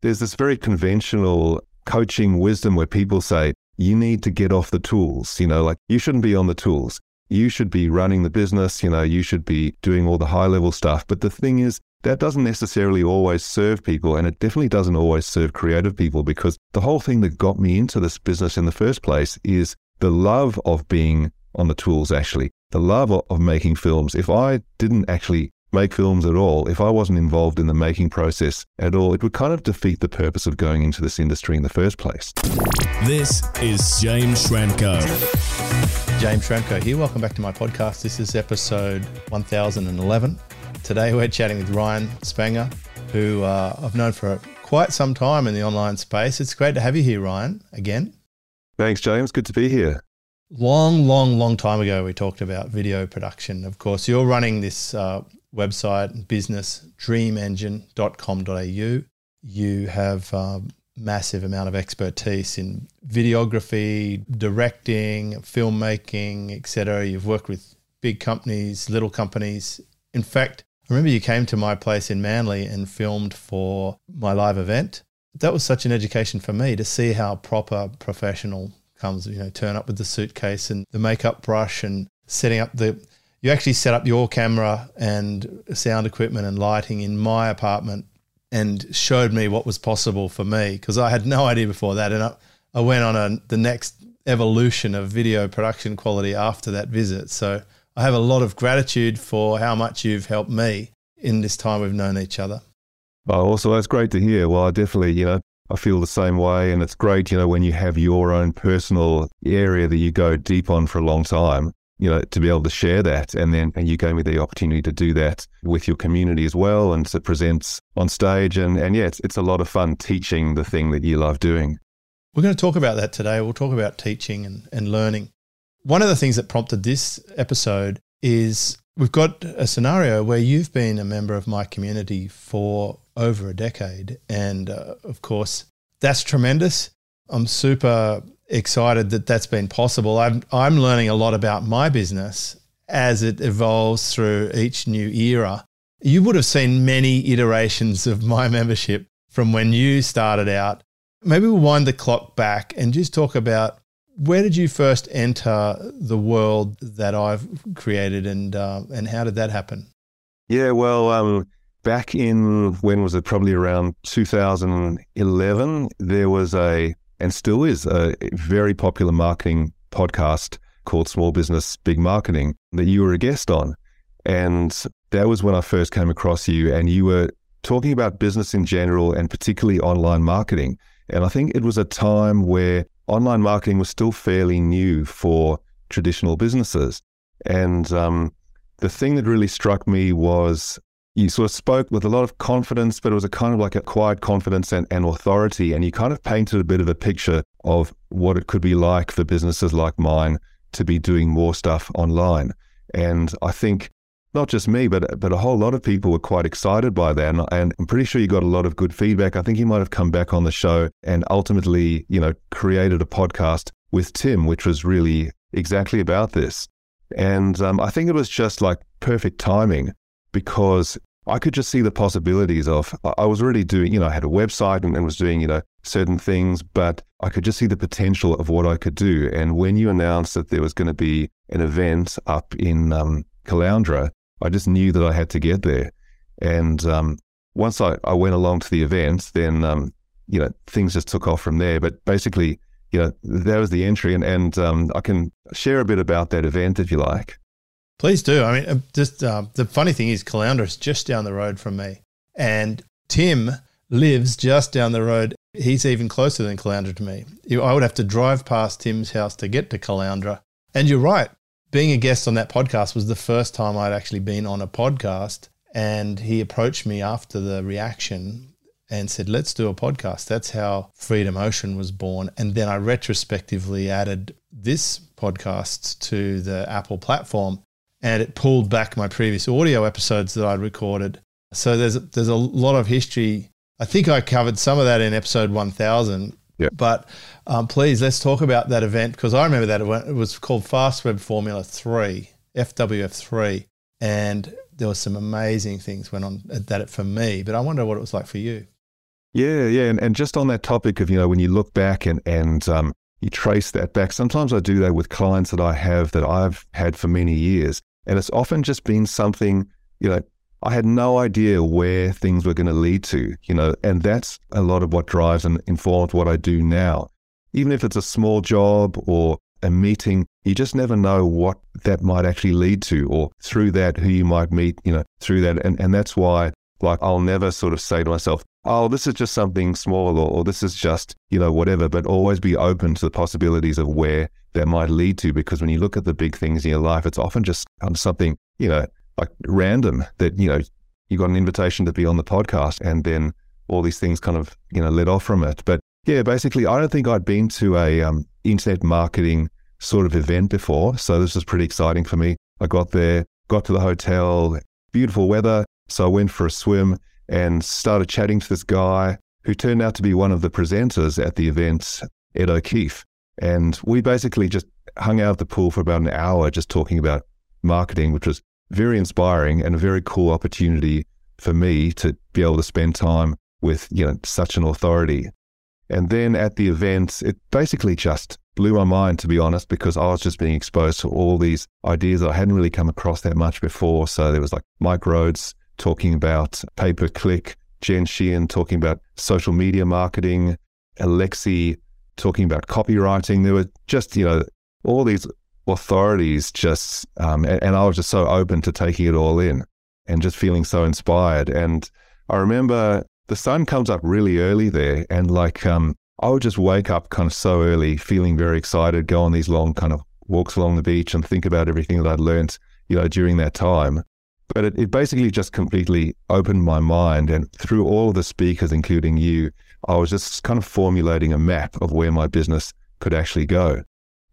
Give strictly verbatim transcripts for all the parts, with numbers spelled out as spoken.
There's this very conventional coaching wisdom where people say, you need to get off the tools, you know, like you shouldn't be on the tools. You should be running the business, you know, you should be doing all the high level stuff. But the thing is, that doesn't necessarily always serve people, and it definitely doesn't always serve creative people, because the whole thing that got me into this business in the first place is the love of being on the tools, actually, the love of making films. If I didn't actually make films at all, if I wasn't involved in the making process at all, it would kind of defeat the purpose of going into this industry in the first place. This is James Schramko. James Schramko here. Welcome back to my podcast. This is episode one thousand eleven. Today we're chatting with Ryan Spanger, who uh, I've known for quite some time in the online space. It's great to have you here, Ryan, again. Thanks, James. Good to be here. Long, long, long time ago, we talked about video production. Of course, you're running this uh, website and business, dream engine dot com dot a u. You have a massive amount of expertise in videography, directing, filmmaking, et cetera. You've worked with big companies, little companies. In fact, I remember you came to my place in Manly and filmed for my live event. That was such an education for me to see how proper professional comes, you know, turn up with the suitcase and the makeup brush and setting up the, you actually set up your camera and sound equipment and lighting in my apartment and showed me what was possible for me, because I had no idea before that. And I, I went on a, the next evolution of video production quality after that visit. So I have a lot of gratitude for how much you've helped me in this time we've known each other. Oh, also, that's great to hear. Well, I definitely, you know, I feel the same way. And it's great, you know, when you have your own personal area that you go deep on for a long time, you know, to be able to share that. And then and you gave me the opportunity to do that with your community as well and to present on stage. And, and yeah, it's, it's a lot of fun teaching the thing that you love doing. We're going to talk about that today. We'll talk about teaching and, and learning. One of the things that prompted this episode is we've got a scenario where you've been a member of my community for over a decade. And uh, of course, that's tremendous. I'm super excited that that's been possible. I'm, I'm learning a lot about my business as it evolves through each new era. You would have seen many iterations of my membership from when you started out. Maybe we'll wind the clock back and just talk about, where did you first enter the world that I've created, and uh, and how did that happen? Yeah, well, um, back in, when was it? Probably around two thousand eleven, there was a, and still is, a very popular marketing podcast called Small Business, Big Marketing that you were a guest on. And that was when I first came across you, and you were talking about business in general and particularly online marketing. And I think it was a time where online marketing was still fairly new for traditional businesses. And um, the thing that really struck me was you sort of spoke with a lot of confidence, but it was a kind of like acquired confidence and, and authority. And you kind of painted a bit of a picture of what it could be like for businesses like mine to be doing more stuff online. And I think not just me, but but a whole lot of people were quite excited by that. And, and I'm pretty sure you got a lot of good feedback. I think you might have come back on the show and ultimately, you know, created a podcast with Tim, which was really exactly about this. And um, I think it was just like perfect timing, because I could just see the possibilities of, I was already doing, you know, I had a website and, and was doing, you know, certain things, but I could just see the potential of what I could do. And when you announced that there was going to be an event up in um, Caloundra, I just knew that I had to get there. And um, once I, I went along to the event, then, um, you know, things just took off from there. But basically, you know, that was the entry. And, and um, I can share a bit about that event if you like. Please do. I mean, just uh, the funny thing is Caloundra is just down the road from me. And Tim lives just down the road. He's even closer than Caloundra to me. I would have to drive past Tim's house to get to Caloundra. And you're right. Being a guest on that podcast was the first time I'd actually been on a podcast, and he approached me after the reaction and said, let's do a podcast. That's how Freedom Ocean was born. And then I retrospectively added this podcast to the Apple platform, and it pulled back my previous audio episodes that I'd recorded. So there's, there's a lot of history. I think I covered some of that in episode one thousand. Yeah. But um, please, let's talk about that event, because I remember that event. It was called Fast Web Formula three, F W F three, and there were some amazing things went on at that for me, but I wonder what it was like for you. Yeah, yeah. And, and just on that topic of, you know, when you look back and, and um, you trace that back, sometimes I do that with clients that I have that I've had for many years. And it's often just been something, you know, I had no idea where things were going to lead to, you know, and that's a lot of what drives and informs what I do now. Even if it's a small job or a meeting, you just never know what that might actually lead to, or through that, who you might meet, you know, through that. And, and that's why, like, I'll never sort of say to myself, oh, this is just something small, or, or this is just, you know, whatever, but always be open to the possibilities of where that might lead to. Because when you look at the big things in your life, it's often just something, you know, like random that, you know, you got an invitation to be on the podcast and then all these things kind of, you know, led off from it. But yeah, basically, I don't think I'd been to a um, internet marketing sort of event before. So this was pretty exciting for me. I got there, got to the hotel, beautiful weather. So I went for a swim and started chatting to this guy who turned out to be one of the presenters at the event, Ed O'Keefe. And we basically just hung out at the pool for about an hour just talking about marketing, which was very inspiring and a very cool opportunity for me to be able to spend time with, you know, such an authority. And then at the event, it basically just blew my mind, to be honest, because I was just being exposed to all these ideas that I hadn't really come across that much before. So there was like Mike Rhodes talking about pay-per-click, Jen Sheehan talking about social media marketing, Alexi talking about copywriting. There were just, you know, all these authorities just, um, and, and I was just so open to taking it all in and just feeling so inspired. And I remember the sun comes up really early there, and like um, I would just wake up kind of so early, feeling very excited, go on these long kind of walks along the beach and think about everything that I'd learned, you know, during that time. But it, it basically just completely opened my mind. And through all of the speakers, including you, I was just kind of formulating a map of where my business could actually go.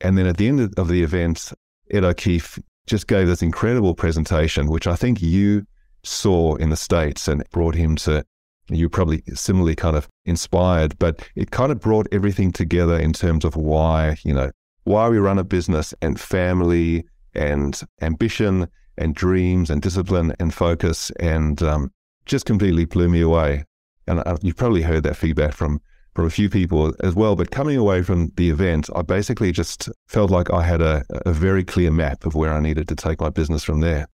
And then at the end of the event, Ed O'Keefe just gave this incredible presentation, which I think you saw in the States and brought him to, you probably similarly kind of inspired, but it kind of brought everything together in terms of why, you know, why we run a business, and family and ambition and dreams and discipline and focus, and um, just completely blew me away. And I, you've probably heard that feedback from from a few people as well. But coming away from the event, I basically just felt like I had a, a very clear map of where I needed to take my business from there.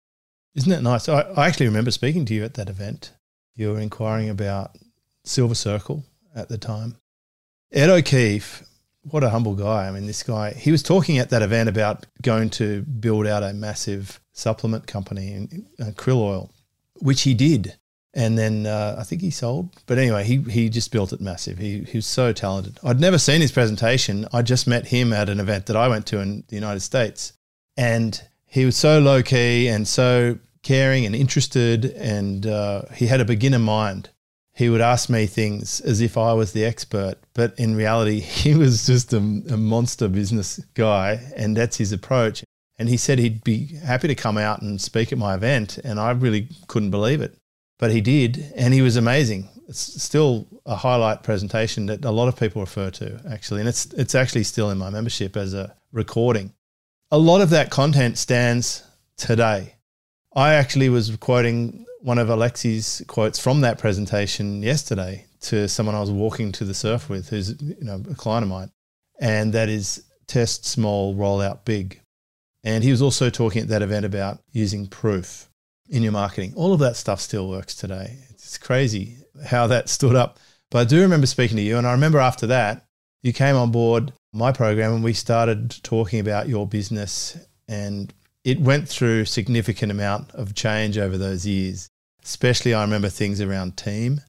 Isn't it nice? I, I actually remember speaking to you at that event. You were inquiring about Silver Circle at the time. Ed O'Keefe, what a humble guy. I mean, this guy, he was talking at that event about going to build out a massive supplement company in krill oil, which he did. And then uh, I think he sold. But anyway, he he just built it massive. He, he was so talented. I'd never seen his presentation. I just met him at an event that I went to in the United States. And he was so low-key and so caring and interested, and uh, he had a beginner mind. He would ask me things as if I was the expert. But in reality, he was just a, a monster business guy, and that's his approach. And he said he'd be happy to come out and speak at my event, and I really couldn't believe it. But he did, and he was amazing. It's still a highlight presentation that a lot of people refer to, actually, and it's it's actually still in my membership as a recording. A lot of that content stands today. I actually was quoting one of Alexi's quotes from that presentation yesterday to someone I was walking to the surf with, who's, you know, a client of mine, and that is test small, roll out big. And he was also talking at that event about using proof in your marketing. All of that stuff still works today. It's crazy how that stood up. But I do remember speaking to you, and I remember after that, you came on board my program and we started talking about your business, and it went through a significant amount of change over those years. Especially I remember things around team.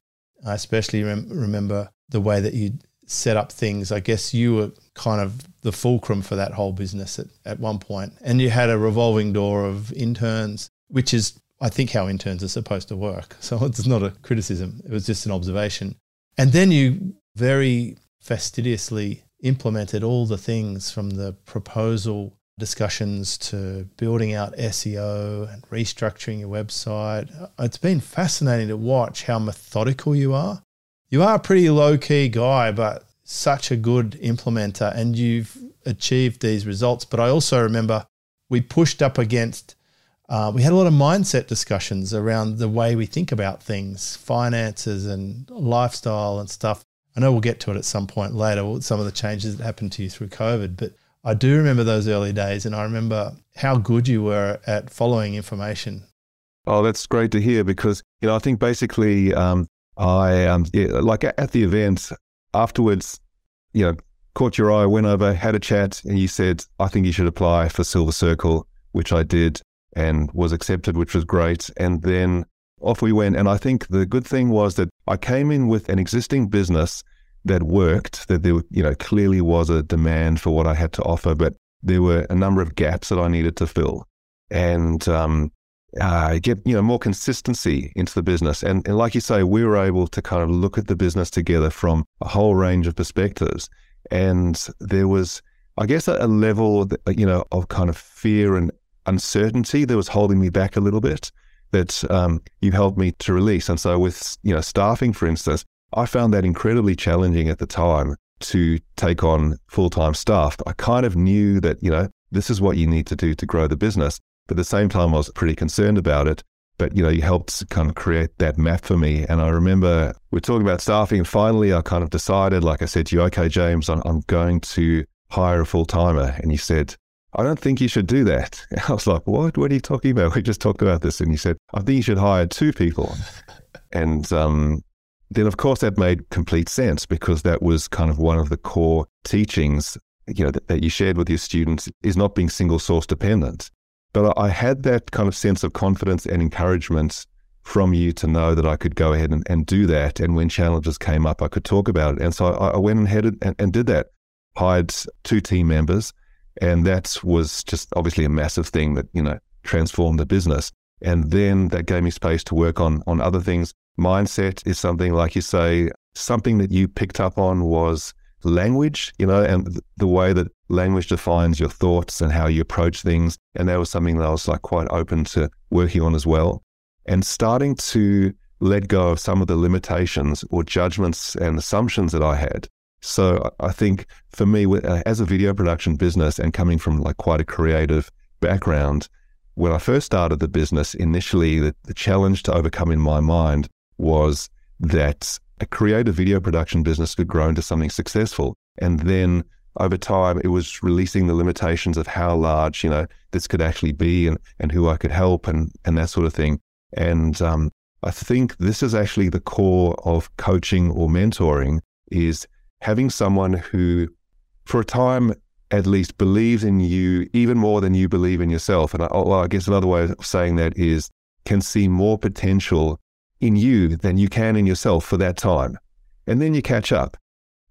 I especially rem- remember the way that you set up things. I guess you were kind of the fulcrum for that whole business at, at one point. And you had a revolving door of interns, which is, I think, how interns are supposed to work. So it's not a criticism. It was just an observation. And then you very fastidiously implemented all the things from the proposal discussions to building out S E O and restructuring your website. It's been fascinating to watch how methodical you are. You are a pretty low-key guy, but such a good implementer, and you've achieved these results. But I also remember we pushed up against Uh, we had a lot of mindset discussions around the way we think about things, finances and lifestyle and stuff. I know we'll get to it at some point later, some of the changes that happened to you through COVID, but I do remember those early days, and I remember how good you were at following information. Oh, that's great to hear, because, you know, I think basically um, I, um, yeah, like at the event afterwards, you know, caught your eye, went over, had a chat, and you said, I think you should apply for Silver Circle, which I did, and was accepted, which was great. And then off we went. And I think the good thing was that I came in with an existing business that worked, that there, you know, clearly was a demand for what I had to offer, but there were a number of gaps that I needed to fill and um, uh, get, you know, more consistency into the business. And, and like you say, we were able to kind of look at the business together from a whole range of perspectives. And there was, I guess, a, a level, that, you know, of kind of fear and uncertainty that was holding me back a little bit that um, you helped me to release. And so with, you know, staffing, for instance, I found that incredibly challenging at the time to take on full-time staff. I kind of knew that, you know, this is what you need to do to grow the business. But at the same time, I was pretty concerned about it. But, you know, you helped kind of create that map for me. And I remember we're talking about staffing, and finally I kind of decided, like I said to you, okay, James, I'm, I'm going to hire a full-timer. And you said, I don't think you should do that. And I was like, what? What are you talking about? We just talked about this. And you said, I think you should hire two people. And um, then, of course, that made complete sense, because that was kind of one of the core teachings, you know, that, that you shared with your students, is not being single source dependent. But I, I had that kind of sense of confidence and encouragement from you to know that I could go ahead and, and do that. And when challenges came up, I could talk about it. And so I, I went and headed and, and did that, hired two team members. And that was just obviously a massive thing that, you know, transformed the business. And then that gave me space to work on on other things. Mindset is something, like you say, something that you picked up on was language, you know, and th- the way that language defines your thoughts and how you approach things. And that was something that I was like quite open to working on as well. And starting to let go of some of the limitations or judgments and assumptions that I had. So I think for me, as a video production business and coming from like quite a creative background, when I first started the business, initially the, the challenge to overcome in my mind was that a creative video production business could grow into something successful. And then over time, it was releasing the limitations of how large, you know, this could actually be and, and who I could help and, and that sort of thing. And um, I think this is actually the core of coaching or mentoring, is having someone who, for a time at least, believes in you even more than you believe in yourself. And I, well, I guess another way of saying that is, can see more potential in you than you can in yourself for that time. And then you catch up.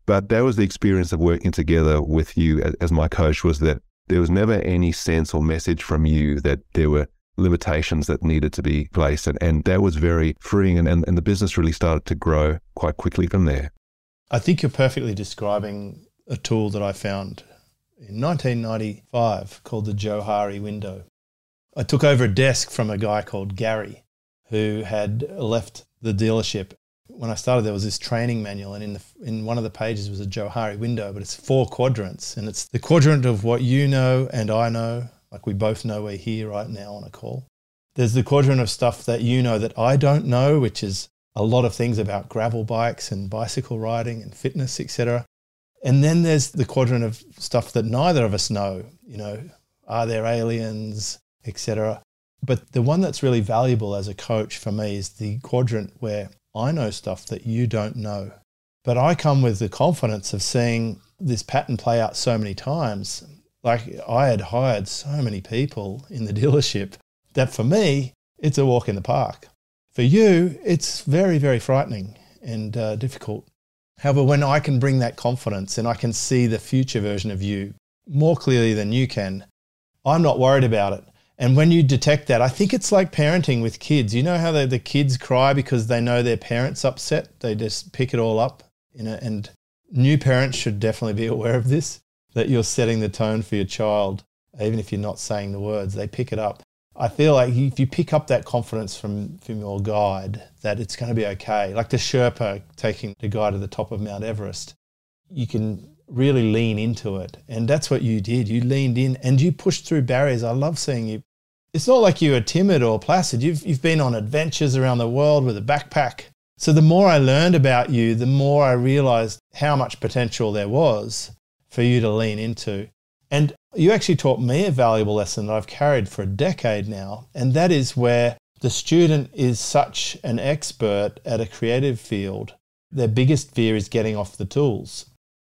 But that was the experience of working together with you as, as my coach, was that there was never any sense or message from you that there were limitations that needed to be placed. And, and that was very freeing. And, and, and the business really started to grow quite quickly from there. I think you're perfectly describing a tool that I found in nineteen ninety-five called the Johari window. I took over a desk from a guy called Gary who had left the dealership. When I started, there was this training manual, and in the in one of the pages was a Johari window, but it's four quadrants, and it's the quadrant of what you know and I know, like we both know we're here right now on a call. There's the quadrant of stuff that you know that I don't know, which is a lot of things about gravel bikes and bicycle riding and fitness, et cetera. And then there's the quadrant of stuff that neither of us know, you know, are there aliens, et cetera. But the one that's really valuable as a coach for me is the quadrant where I know stuff that you don't know. But I come with the confidence of seeing this pattern play out so many times. Like, I had hired so many people in the dealership that for me, it's a walk in the park. For you, it's very, very frightening and uh, difficult. However, when I can bring that confidence and I can see the future version of you more clearly than you can, I'm not worried about it. And when you detect that, I think it's like parenting with kids. You know how the, the kids cry because they know their parents upset? They just pick it all up. You know, and new parents should definitely be aware of this, that you're setting the tone for your child, even if you're not saying the words. They pick it up. I feel like if you pick up that confidence from, from your guide, that it's going to be okay. Like the Sherpa taking the guy to the top of Mount Everest, you can really lean into it. And that's what you did. You leaned in and you pushed through barriers. I love seeing you It's not like you were timid or placid. You've, you've been on adventures around the world with a backpack. So the more I learned about you, the more I realized how much potential there was for you to lean into. And you actually taught me a valuable lesson that I've carried for a decade now. And that is where the student is such an expert at a creative field, their biggest fear is getting off the tools.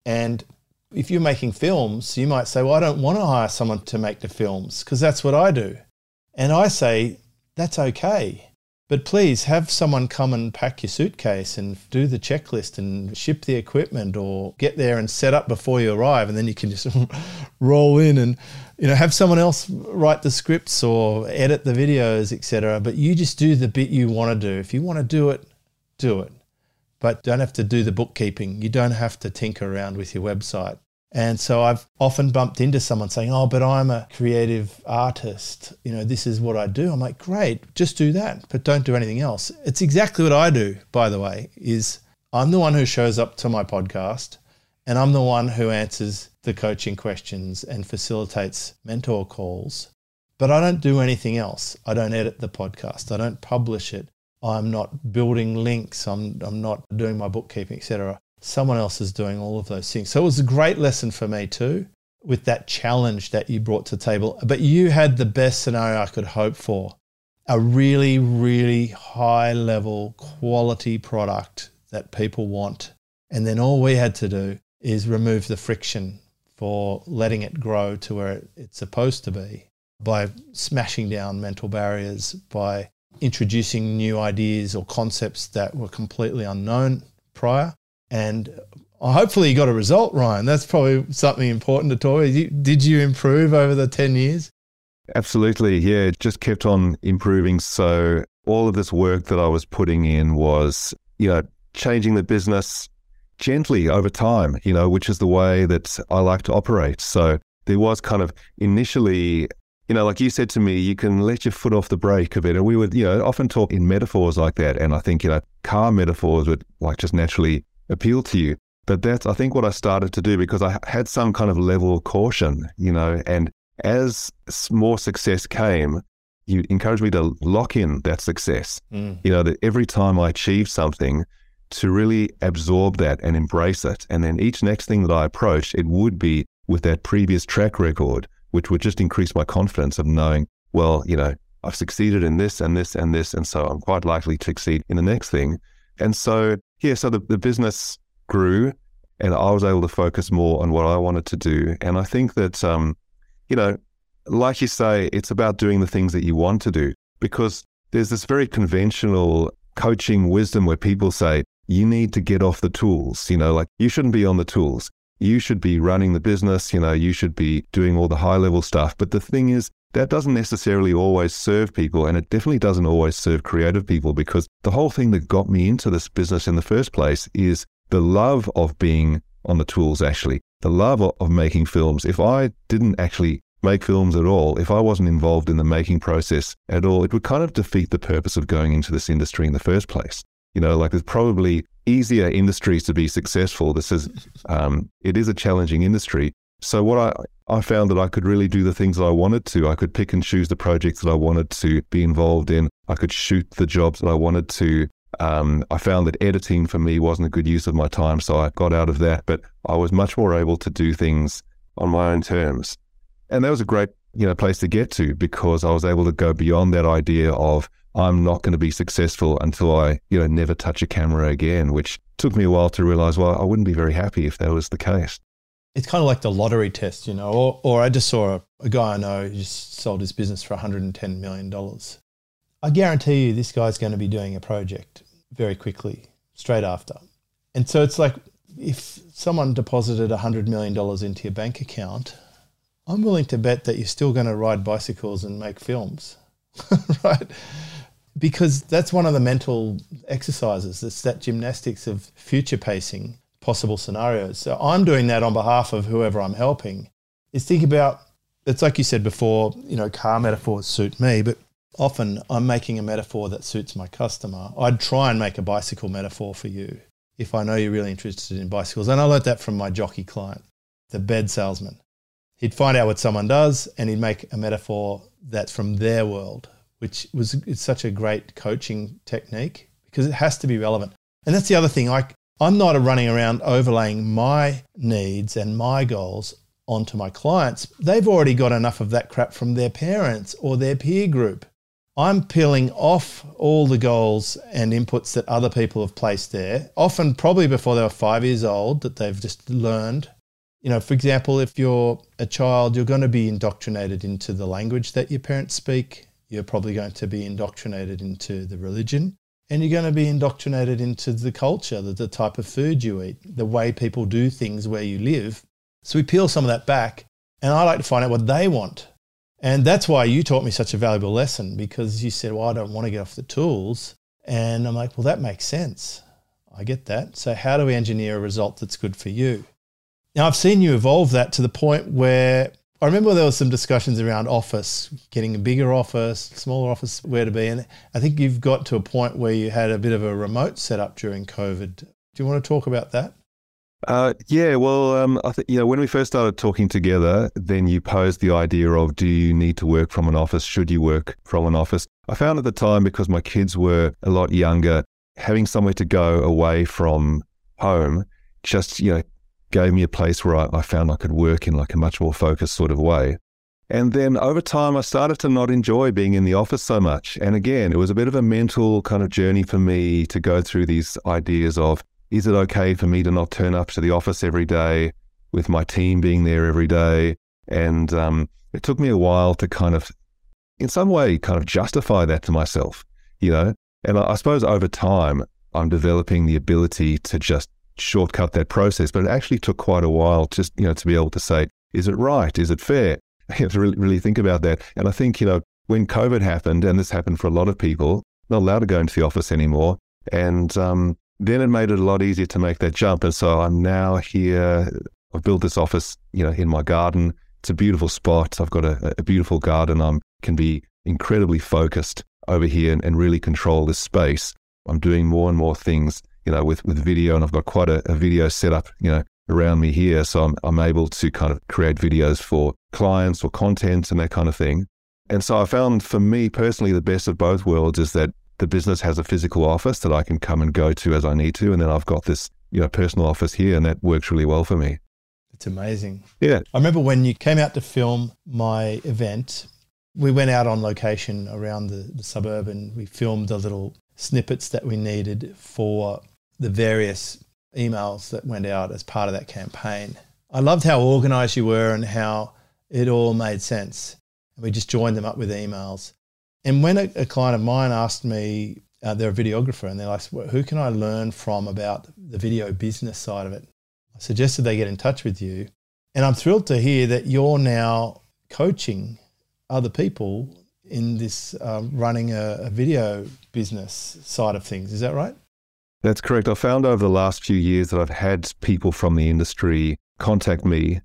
And if you're making films, you might say, well, I don't want to hire someone to make the films because that's what I do. And I say, that's okay. But please have someone come and pack your suitcase and do the checklist and ship the equipment or get there and set up before you arrive. And then you can just roll in and, you know, have someone else write the scripts or edit the videos, et cetera. But you just do the bit you want to do. If you want to do it, do it. But don't have to do the bookkeeping. You don't have to tinker around with your website. And so I've often bumped into someone saying, oh, but I'm a creative artist. You know, this is what I do. I'm like, great, just do that, but don't do anything else. It's exactly what I do, by the way, is I'm the one who shows up to my podcast and I'm the one who answers the coaching questions and facilitates mentor calls. But I don't do anything else. I don't edit the podcast. I don't publish it. I'm not building links. I'm, I'm not doing my bookkeeping, et cetera. Someone else is doing all of those things. So it was a great lesson for me too, with that challenge that you brought to the table. But you had the best scenario I could hope for, a really, really high level quality product that people want. And then all we had to do is remove the friction for letting it grow to where it's supposed to be by smashing down mental barriers, by introducing new ideas or concepts that were completely unknown prior. And hopefully you got a result, Ryan. That's probably something important to talk about. Did you improve over the ten years? Absolutely. Yeah, it just kept on improving. So all of this work that I was putting in was, you know, changing the business gently over time, you know, which is the way that I like to operate. So there was kind of initially, you know, like you said to me, you can let your foot off the brake a bit. And we would, you know, often talk in metaphors like that. And I think, you know, car metaphors would like just naturally appeal to you. But that's, I think, what I started to do because I had some kind of level of caution, you know, and as more success came, you encouraged me to lock in that success, mm. you know, that every time I achieved something to really absorb that and embrace it. And then each next thing that I approached, it would be with that previous track record, which would just increase my confidence of knowing, well, you know, I've succeeded in this and this and this. And so I'm quite likely to succeed in the next thing. And so Yeah, so the, the business grew and I was able to focus more on what I wanted to do. And I think that, um, you know, like you say, it's about doing the things that you want to do because there's this very conventional coaching wisdom where people say, you need to get off the tools, you know, like you shouldn't be on the tools. You should be running the business, you know, you should be doing all the high level stuff. But the thing is, that doesn't necessarily always serve people, and it definitely doesn't always serve creative people, because the whole thing that got me into this business in the first place is the love of being on the tools, actually, the love of making films. If I didn't actually make films at all, if I wasn't involved in the making process at all, it would kind of defeat the purpose of going into this industry in the first place. You know, like there's probably easier industries to be successful. This is, um, it is a challenging industry. So what I... I found that I could really do the things that I wanted to. I could pick and choose the projects that I wanted to be involved in. I could shoot the jobs that I wanted to. Um, I found that editing for me wasn't a good use of my time, so I got out of that. But I was much more able to do things on my own terms. And that was a great, you know, place to get to because I was able to go beyond that idea of I'm not going to be successful until I, you know, never touch a camera again, which took me a while to realize, well, I wouldn't be very happy if that was the case. It's kind of like the lottery test, you know, or, or I just saw a, a guy I know who just sold his business for one hundred ten million dollars. I guarantee you this guy's going to be doing a project very quickly, straight after. And so it's like if someone deposited one hundred million dollars into your bank account, I'm willing to bet that you're still going to ride bicycles and make films, right? Because that's one of the mental exercises. It's that gymnastics of future pacing. Possible scenarios. So I'm doing that on behalf of whoever I'm helping is think about, it's like you said before, you know, car metaphors suit me, but often I'm making a metaphor that suits my customer. I'd try and make a bicycle metaphor for you if I know you're really interested in bicycles. And I learned that from my jockey client, the bed salesman. he'd find out what someone does and he'd make a metaphor that's from their world, which was it's such a great coaching technique because it has to be relevant. And that's the other thing. I, I'm not running around overlaying my needs and my goals onto my clients. They've already got enough of that crap from their parents or their peer group. I'm peeling off all the goals and inputs that other people have placed there, often probably before they were five years old, that they've just learned. You know, for example, if you're a child, you're going to be indoctrinated into the language that your parents speak. You're probably going to be indoctrinated into the religion, and you're going to be indoctrinated into the culture, the, the type of food you eat, the way people do things where you live. So we peel some of that back, and I like to find out what they want. And that's why you taught me such a valuable lesson, because you said, well, I don't want to get off the tools. And I'm like, well, that makes sense. I get that. So how do we engineer a result that's good for you? Now, I've seen you evolve that to the point where I remember there were some discussions around office, getting a bigger office, smaller office, where to be. And I think you've got to a point where you had a bit of a remote setup during COVID. Do you want to talk about that? Uh, yeah, well, um, I think, you know, when we first started talking together, then you posed the idea of, do you need to work from an office? Should you work from an office? I found at the time, because my kids were a lot younger, having somewhere to go away from home just, you know, gave me a place where I, I found I could work in like a much more focused sort of way. And then over time, I started to not enjoy being in the office so much. And again, it was a bit of a mental kind of journey for me to go through these ideas of, is it okay for me to not turn up to the office every day with my team being there every day? And um, it took me a while to kind of, in some way, kind of justify that to myself, you know? And I, I suppose over time, I'm developing the ability to just shortcut that process, but it actually took quite a while just, you know, to be able to say, is it right? Is it fair? You have to really, really think about that. And I think, you know, when COVID happened, and this happened for a lot of people, not allowed to go into the office anymore. And, um, then it made it a lot easier to make that jump. And so I'm now here. I've built this office, you know, in my garden. It's a beautiful spot. I've got a, a beautiful garden. I can be incredibly focused over here and, and really control this space. I'm doing more and more things, you know, with, with video, and I've got quite a, a video set up, you know, around me here. So I'm, I'm able to kind of create videos for clients or content and that kind of thing. And so I found for me personally, the best of both worlds is that the business has a physical office that I can come and go to as I need to. And then I've got this, you know, personal office here, and that works really well for me. It's amazing. Yeah. I remember when you came out to film my event, we went out on location around the, the suburb, and we filmed the little snippets that we needed for the various emails that went out as part of that campaign. I loved how organized you were and how it all made sense. And we just joined them up with emails. And when a, a client of mine asked me, uh, they're a videographer, and they're like, well, who can I learn from about the video business side of it? I suggested they get in touch with you. And I'm thrilled to hear that you're now coaching other people in this uh, running a, a video business side of things. Is that right? That's correct. I found over the last few years that I've had people from the industry contact me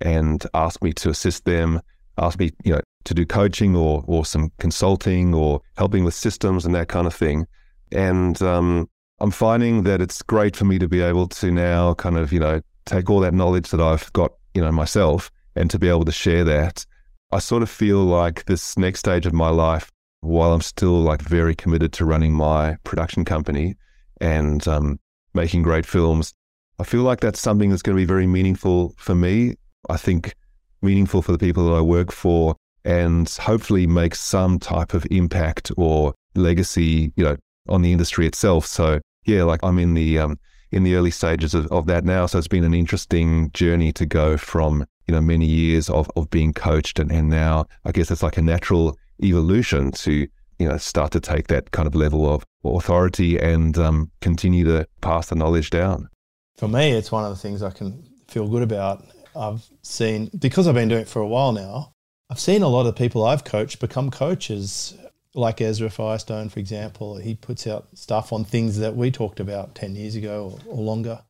and ask me to assist them, ask me, you know, to do coaching or or some consulting or helping with systems and that kind of thing. And um, I'm finding that it's great for me to be able to now kind of, you know, take all that knowledge that I've got, you know, myself, and to be able to share that. I sort of feel like this next stage of my life, while I'm still like very committed to running my production company and um, making great films, I feel like that's something that's going to be very meaningful for me. I think meaningful for the people that I work for, and hopefully make some type of impact or legacy, you know, on the industry itself. So yeah, like I'm in the, um, in the early stages of, of that now. So it's been an interesting journey to go from, you know, many years of, of being coached. And, and now I guess it's like a natural evolution to, you know, start to take that kind of level of authority and um, continue to pass the knowledge down. For me, it's one of the things I can feel good about. I've seen, because I've been doing it for a while now, I've seen a lot of people I've coached become coaches, like Ezra Firestone, for example. He puts out stuff on things that we talked about ten years ago or, or longer.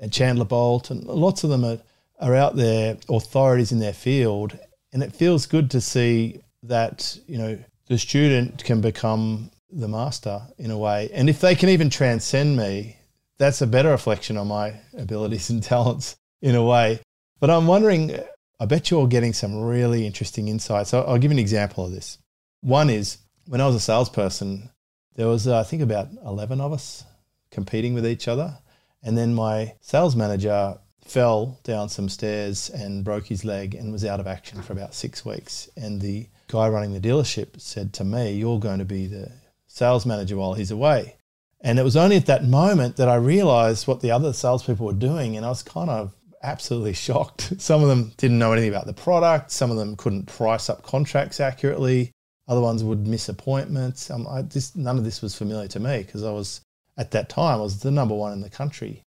And Chandler Bolt, and lots of them are, are out there, authorities in their field. And it feels good to see that, you know, the student can become the master in a way. And if they can even transcend me, that's a better reflection on my abilities and talents in a way. But I'm wondering, I bet you're getting some really interesting insights. I'll, I'll give you an example of this. One is when I was a salesperson, there was, uh, I think, about eleven of us competing with each other. And then my sales manager fell down some stairs and broke his leg and was out of action for about six weeks. And the guy running the dealership said to me, "You're going to be the sales manager while he's away." And it was only at that moment that I realized what the other salespeople were doing. And I was kind of absolutely shocked. Some of them didn't know anything about the product. Some of them couldn't price up contracts accurately. Other ones would miss appointments. Um, I just, none of this was familiar to me because I was, at that time, I was the number one in the country.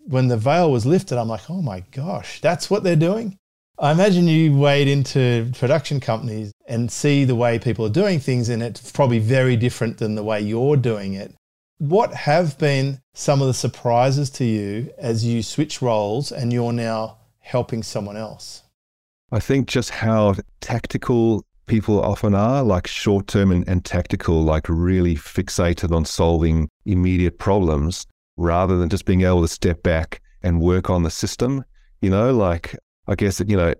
When the veil was lifted, I'm like, oh my gosh, that's what they're doing? I imagine you wade into production companies and see the way people are doing things, and it's probably very different than the way you're doing it. What have been some of the surprises to you as you switch roles and you're now helping someone else? I think just how tactical people often are, like short-term and, and tactical, like really fixated on solving immediate problems rather than just being able to step back and work on the system. You know, like I guess, that, you know,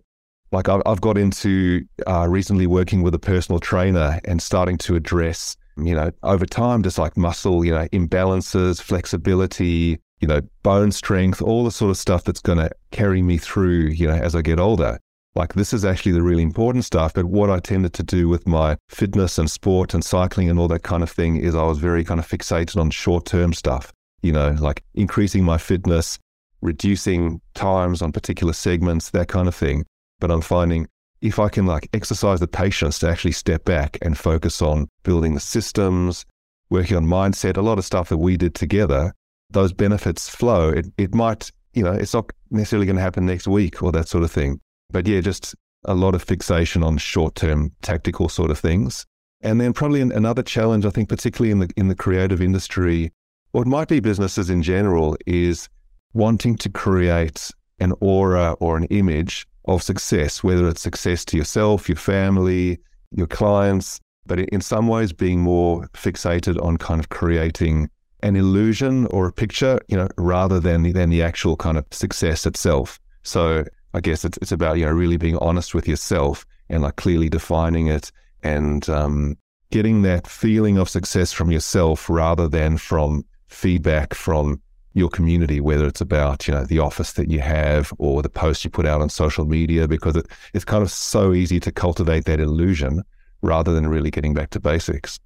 like I've, I've got into uh, recently working with a personal trainer and starting to address, you know, over time, just like muscle, you know, imbalances, flexibility, you know, bone strength, all the sort of stuff that's going to carry me through, you know, as I get older. Like this is actually the really important stuff. But what I tended to do with my fitness and sport and cycling and all that kind of thing is I was very kind of fixated on short-term stuff, you know, like increasing my fitness, reducing times on particular segments, that kind of thing. But I'm finding if I can like exercise the patience to actually step back and focus on building the systems, working on mindset, a lot of stuff that we did together, those benefits flow. It, it might, you know, it's not necessarily going to happen next week or that sort of thing. But yeah, just a lot of fixation on short-term tactical sort of things. And then probably an, another challenge, I think, particularly in the in the creative industry, or it might be businesses in general, is wanting to create an aura or an image of success, whether it's success to yourself, your family, your clients, but in some ways being more fixated on kind of creating an illusion or a picture, you know, rather than, than the actual kind of success itself. So I guess it's it's about, you know, really being honest with yourself and like clearly defining it and um, getting that feeling of success from yourself rather than from feedback from your community, whether it's about, you know, the office that you have or the post you put out on social media, because it, it's kind of so easy to cultivate that illusion rather than really getting back to basics.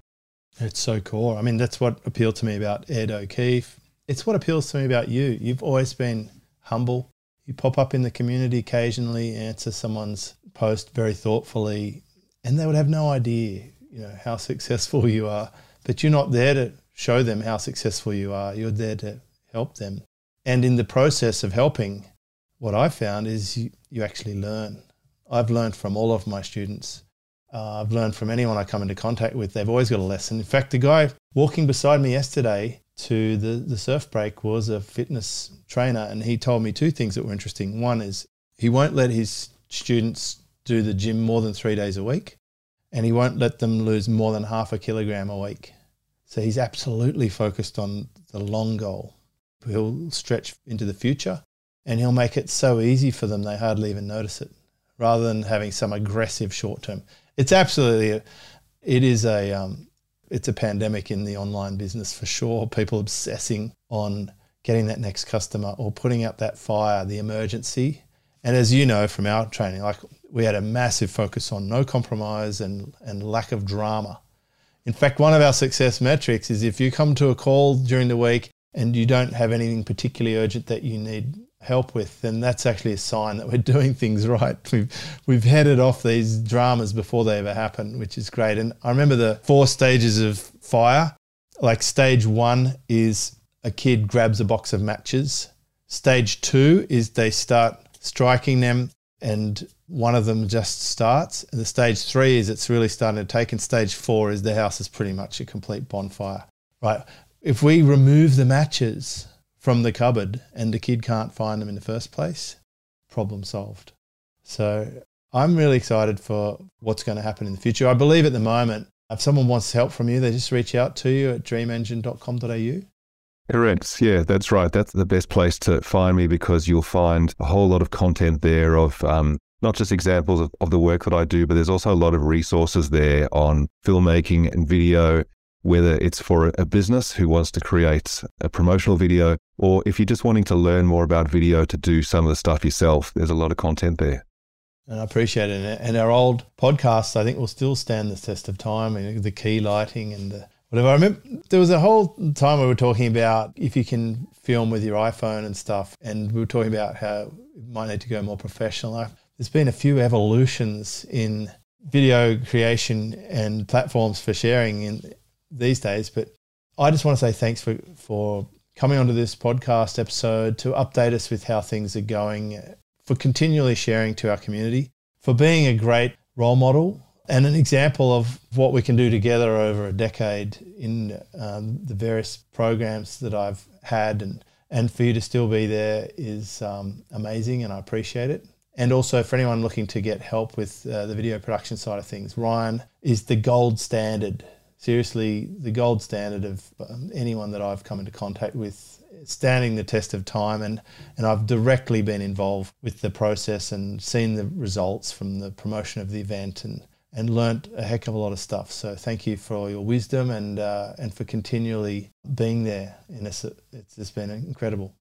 It's so cool. I mean, that's what appealed to me about Ed O'Keefe. It's what appeals to me about you. You've always been humble. You pop up in the community occasionally, answer someone's post very thoughtfully, and they would have no idea, you know, how successful you are. But you're not there to show them how successful you are. You're there to help them. And in the process of helping, what I found is you, you actually learn. I've learned from all of my students. Uh, I've learned from anyone I come into contact with. They've always got a lesson. In fact, the guy walking beside me yesterday to the, the surf break was a fitness trainer, and he told me two things that were interesting. One is he won't let his students do the gym more than three days a week, and he won't let them lose more than half a kilogram a week. So he's absolutely focused on the long goal. He'll stretch into the future and he'll make it so easy for them they hardly even notice it, rather than having some aggressive short term. It's absolutely, a, it is a... Um, It's a pandemic in the online business for sure. People obsessing on getting that next customer or putting out that fire, the emergency. And as you know from our training, like we had a massive focus on no compromise and, and lack of drama. In fact, one of our success metrics is if you come to a call during the week and you don't have anything particularly urgent that you need help with, then that's actually a sign that we're doing things right. We've, we've headed off these dramas before they ever happen, which is great. And I remember the four stages of fire. Like stage one is a kid grabs a box of matches. Stage two is they start striking them and one of them just starts. And the stage three is it's really starting to take. And stage four is the house is pretty much a complete bonfire, right? If we remove the matches from the cupboard and the kid can't find them in the first place, problem solved. So I'm really excited for what's going to happen in the future. I believe at the moment, if someone wants help from you, they just reach out to you at dream engine dot com dot a u. Correct. Yeah, that's right. That's the best place to find me because you'll find a whole lot of content there of um, not just examples of, of the work that I do, but there's also a lot of resources there on filmmaking and video, whether it's for a business who wants to create a promotional video, or if you're just wanting to learn more about video to do some of the stuff yourself, there's a lot of content there. And I appreciate it. And our old podcasts, I think, will still stand the test of time, and the key lighting and the whatever. I remember there was a whole time we were talking about if you can film with your iPhone and stuff, and we were talking about how you might need to go more professional. There's been a few evolutions in video creation and platforms for sharing in these days, but I just want to say thanks for, for coming onto this podcast episode to update us with how things are going, for continually sharing to our community, for being a great role model and an example of what we can do together over a decade in um, the various programs that I've had, and, and for you to still be there is um, amazing, and I appreciate it. And also for anyone looking to get help with uh, the video production side of things, Ryan is the gold standard, seriously, the gold standard of um, anyone that I've come into contact with, standing the test of time, and, and I've directly been involved with the process and seen the results from the promotion of the event, and, and learnt a heck of a lot of stuff. So thank you for all your wisdom and uh, and for continually being there. And it's, it's, it's been incredible.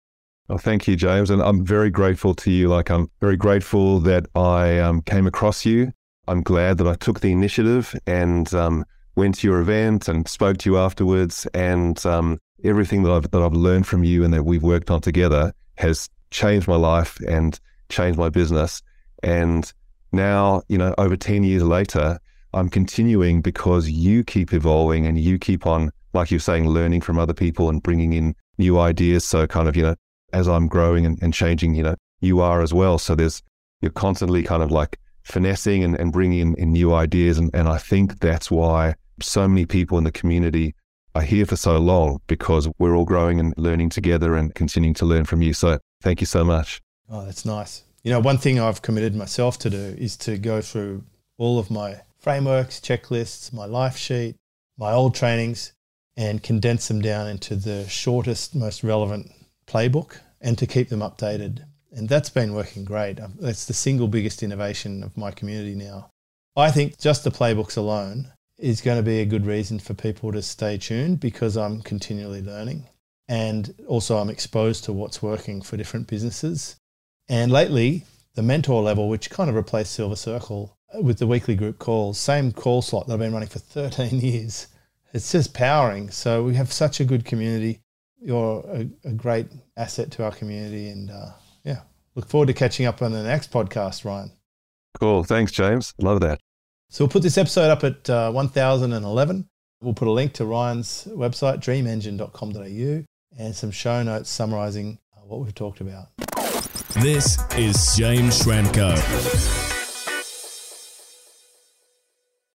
Well, thank you, James. And I'm very grateful to you. Like, I'm very grateful that I um, came across you. I'm glad that I took the initiative and um, went to your event and spoke to you afterwards, and um, everything that I've, that I've learned from you and that we've worked on together has changed my life and changed my business. And now, you know, over ten years later, I'm continuing because you keep evolving and you keep on, like you're saying, learning from other people and bringing in new ideas. So kind of, you know, as I'm growing and, and changing, you know, you are as well. So there's, you're constantly kind of like finessing and, and bringing in, in new ideas. And, and I think that's why so many people in the community are here for so long, because we're all growing and learning together and continuing to learn from you. So thank you so much. Oh, that's nice. You know, one thing I've committed myself to do is to go through all of my frameworks, checklists, my life sheet, my old trainings, and condense them down into the shortest, most relevant playbook, and to keep them updated. And that's been working great. That's the single biggest innovation of my community now. I think just the playbooks alone is going to be a good reason for people to stay tuned, because I'm continually learning, and also I'm exposed to what's working for different businesses. And lately, the mentor level, which kind of replaced Silver Circle with the weekly group calls, same call slot that I've been running for thirteen years. It's just powering. So we have such a good community. You're a, a great asset to our community. And uh, yeah, look forward to catching up on the next podcast, Ryan. Cool. Thanks, James. Love that. So we'll put this episode up at uh, one thousand eleven. We'll put a link to Ryan's website, dream engine dot com dot a u, and some show notes summarising uh, what we've talked about. This is James Schramko.